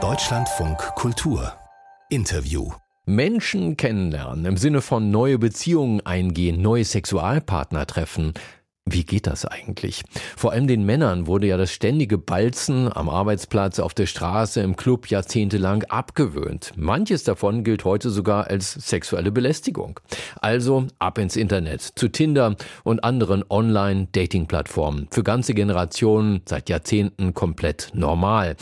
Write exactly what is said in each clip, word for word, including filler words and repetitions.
Deutschlandfunk Kultur Interview. Menschen kennenlernen, im Sinne von neue Beziehungen eingehen, neue Sexualpartner treffen. Wie geht das eigentlich? Vor allem den Männern wurde ja das ständige Balzen am Arbeitsplatz, auf der Straße, im Club jahrzehntelang abgewöhnt. Manches davon gilt heute sogar als sexuelle Belästigung. Also ab ins Internet, zu Tinder und anderen Online-Dating-Plattformen. Für ganze Generationen seit Jahrzehnten komplett normal.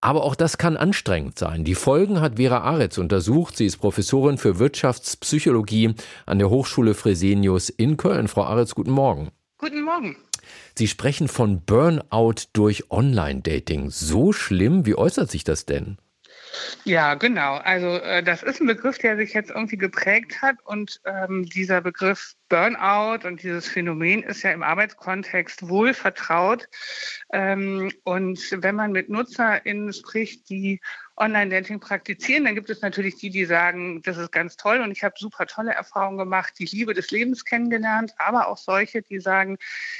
Aber auch das kann anstrengend sein. Die Folgen hat Vera Aretz untersucht. Sie ist Professorin für Wirtschaftspsychologie an der Hochschule Fresenius in Köln. Frau Aretz, guten Morgen. Guten Morgen. Sie sprechen von Burnout durch Online-Dating. So schlimm? Wie äußert sich das denn? Ja, genau. Also äh, das ist ein Begriff, der sich jetzt irgendwie geprägt hat. Und ähm, dieser Begriff Burnout und dieses Phänomen ist ja im Arbeitskontext wohl vertraut. Ähm, und wenn man mit NutzerInnen spricht, die Online-Dating praktizieren, dann gibt es natürlich die, die sagen, das ist ganz toll und ich habe super tolle Erfahrungen gemacht, die Liebe des Lebens kennengelernt, aber auch solche, die sagen,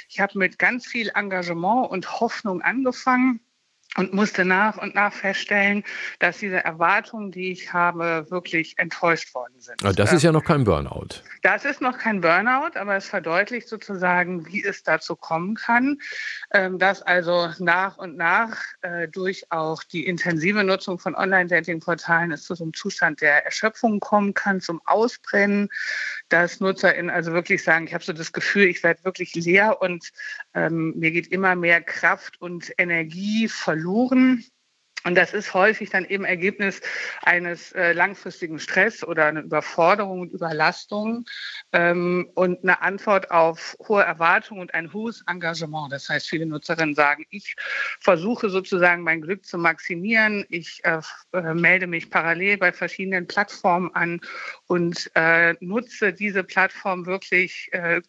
ich habe mit ganz viel Engagement und Hoffnung angefangen und musste nach und nach feststellen, dass diese Erwartungen, die ich habe, wirklich enttäuscht worden sind. Aber das ist ja noch kein Burnout. Das ist noch kein Burnout, aber es verdeutlicht sozusagen, wie es dazu kommen kann, dass also nach und nach durch auch die intensive Nutzung von Online-Dating-Portalen es zu so einem Zustand der Erschöpfung kommen kann, zum Ausbrennen, dass NutzerInnen also wirklich sagen, ich habe so das Gefühl, ich werde wirklich leer und ähm, mir geht immer mehr Kraft und Energie verloren. Und das ist häufig dann eben Ergebnis eines äh, langfristigen Stress oder einer Überforderung und Überlastung ähm, und eine Antwort auf hohe Erwartungen und ein hohes Engagement. Das heißt, viele Nutzerinnen sagen, ich versuche sozusagen mein Glück zu maximieren. Ich äh, äh, melde mich parallel bei verschiedenen Plattformen an und äh, nutze diese Plattform wirklich äh,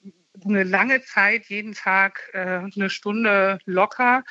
eine lange Zeit, jeden Tag eine Stunde locker.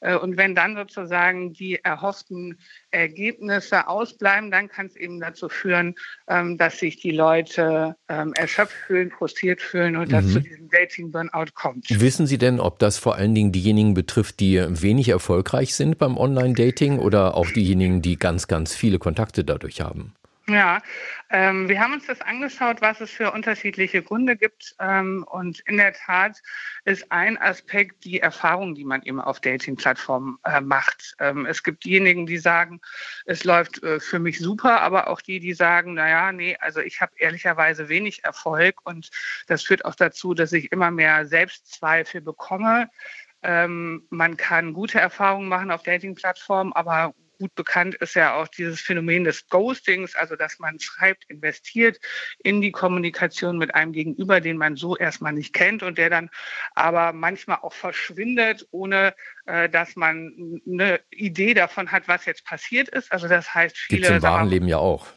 Und wenn dann sozusagen die erhofften Ergebnisse ausbleiben, dann kann es eben dazu führen, dass sich die Leute erschöpft fühlen, frustriert fühlen und mhm. dass zu diesem Dating-Burnout kommt. Wissen Sie denn, ob das vor allen Dingen diejenigen betrifft, die wenig erfolgreich sind beim Online-Dating oder auch diejenigen, die ganz, ganz viele Kontakte dadurch haben? Ja, ähm, wir haben uns das angeschaut, was es für unterschiedliche Gründe gibt. Ähm, und in der Tat ist ein Aspekt die Erfahrung, die man eben auf Dating-Plattformen äh, macht. Ähm, es gibt diejenigen, die sagen, es läuft äh, für mich super, aber auch die, die sagen, naja, nee, also ich habe ehrlicherweise wenig Erfolg. Und das führt auch dazu, dass ich immer mehr Selbstzweifel bekomme. Ähm, man kann gute Erfahrungen machen auf Dating-Plattformen, aber gut bekannt ist ja auch dieses Phänomen des Ghostings, also dass man schreibt, investiert in die Kommunikation mit einem Gegenüber, den man so erstmal nicht kennt und der dann aber manchmal auch verschwindet, ohne äh, dass man eine Idee davon hat, was jetzt passiert ist. Also das heißt, viele... Gibt es im wahren Leben ja auch.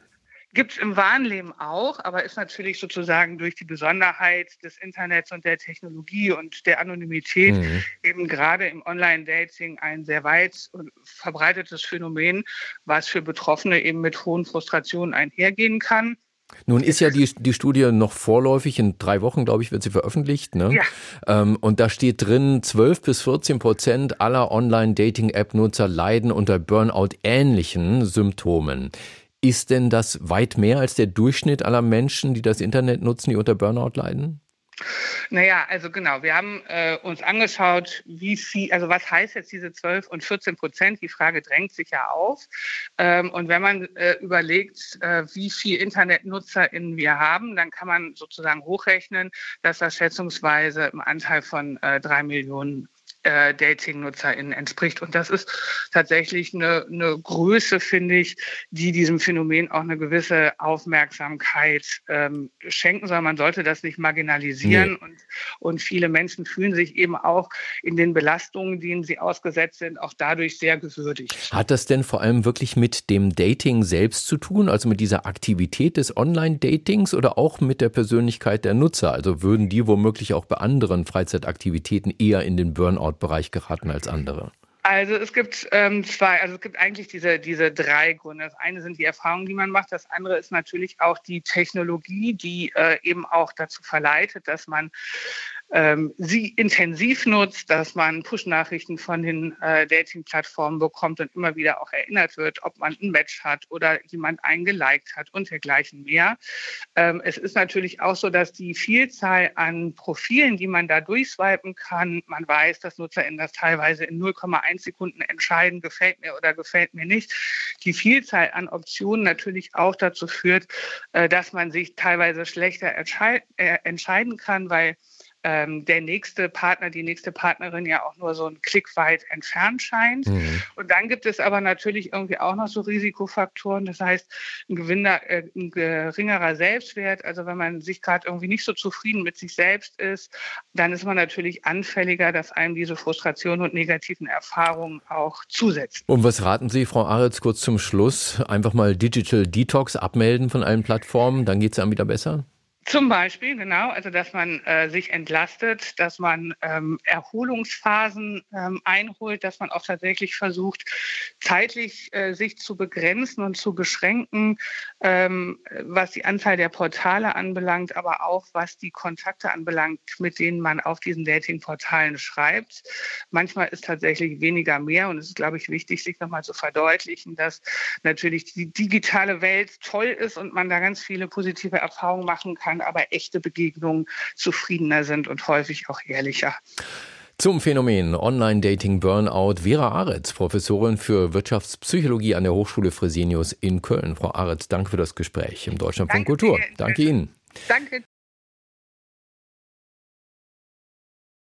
Gibt es im wahren Leben auch, aber ist natürlich sozusagen durch die Besonderheit des Internets und der Technologie und der Anonymität mhm. eben gerade im Online-Dating ein sehr weit verbreitetes Phänomen, was für Betroffene eben mit hohen Frustrationen einhergehen kann. Nun ist ja die, die Studie noch vorläufig, in drei Wochen, glaube ich, wird sie veröffentlicht, ne? Ja. Ähm, und da steht drin, zwölf bis vierzehn Prozent aller Online-Dating-App-Nutzer leiden unter Burnout-ähnlichen Symptomen. Ist denn das weit mehr als der Durchschnitt aller Menschen, die das Internet nutzen, die unter Burnout leiden? Naja, also genau, wir haben äh, uns angeschaut, wie viel, also was heißt jetzt diese zwölf und vierzehn Prozent? Die Frage drängt sich ja auf. Ähm, und wenn man äh, überlegt, äh, wie viel InternetnutzerInnen wir haben, dann kann man sozusagen hochrechnen, dass das schätzungsweise im Anteil von äh, drei Millionen Äh, Dating-NutzerInnen entspricht. Und das ist tatsächlich eine, eine Größe, finde ich, die diesem Phänomen auch eine gewisse Aufmerksamkeit ähm, schenken soll. Man sollte das nicht marginalisieren. Nee. Und, und viele Menschen fühlen sich eben auch in den Belastungen, denen sie ausgesetzt sind, auch dadurch sehr gewürdigt. Hat das denn vor allem wirklich mit dem Dating selbst zu tun, also mit dieser Aktivität des Online-Datings oder auch mit der Persönlichkeit der Nutzer? Also würden die womöglich auch bei anderen Freizeitaktivitäten eher in den Burnout Bereich geraten als andere? Also es gibt ähm, zwei, also es gibt eigentlich diese, diese drei Gründe. Das eine sind die Erfahrungen, die man macht. Das andere ist natürlich auch die Technologie, die äh, eben auch dazu verleitet, dass man ähm, sie intensiv nutzt, dass man Push-Nachrichten von den äh, Dating-Plattformen bekommt und immer wieder auch erinnert wird, ob man ein Match hat oder jemand einen geliked hat und dergleichen mehr. Ähm, es ist natürlich auch so, dass die Vielzahl an Profilen, die man da durchswipen kann, man weiß, dass NutzerInnen das teilweise in null Komma eins Sekunden entscheiden, gefällt mir oder gefällt mir nicht. Die Vielzahl an Optionen natürlich auch dazu führt, äh, dass man sich teilweise schlechter entscheid- äh, entscheiden kann, weil ähm, der nächste Partner, die nächste Partnerin ja auch nur so einen Klick weit entfernt scheint. Mhm. Und dann gibt es aber natürlich irgendwie auch noch so Risikofaktoren. Das heißt, ein, Gewinner, äh, ein geringerer Selbstwert. Also wenn man sich gerade irgendwie nicht so zufrieden mit sich selbst ist, dann ist man natürlich anfälliger, dass einem diese Frustrationen und negativen Erfahrungen auch zusetzen. Und was raten Sie, Frau Aretz, kurz zum Schluss? Einfach mal Digital Detox abmelden von allen Plattformen, dann geht es einem wieder besser? Zum Beispiel, genau, also dass man äh, sich entlastet, dass man ähm, Erholungsphasen ähm, einholt, dass man auch tatsächlich versucht, zeitlich äh, sich zu begrenzen und zu beschränken, ähm, was die Anzahl der Portale anbelangt, aber auch was die Kontakte anbelangt, mit denen man auf diesen Dating-Portalen schreibt. Manchmal ist tatsächlich weniger mehr und es ist, glaube ich, wichtig, sich nochmal zu verdeutlichen, dass natürlich die digitale Welt toll ist und man da ganz viele positive Erfahrungen machen kann, aber echte Begegnungen zufriedener sind und häufig auch ehrlicher. Zum Phänomen Online-Dating-Burnout Vera Aretz, Professorin für Wirtschaftspsychologie an der Hochschule Fresenius in Köln. Frau Aretz, danke für das Gespräch im Deutschlandfunk Kultur. Danke Ihnen. Danke.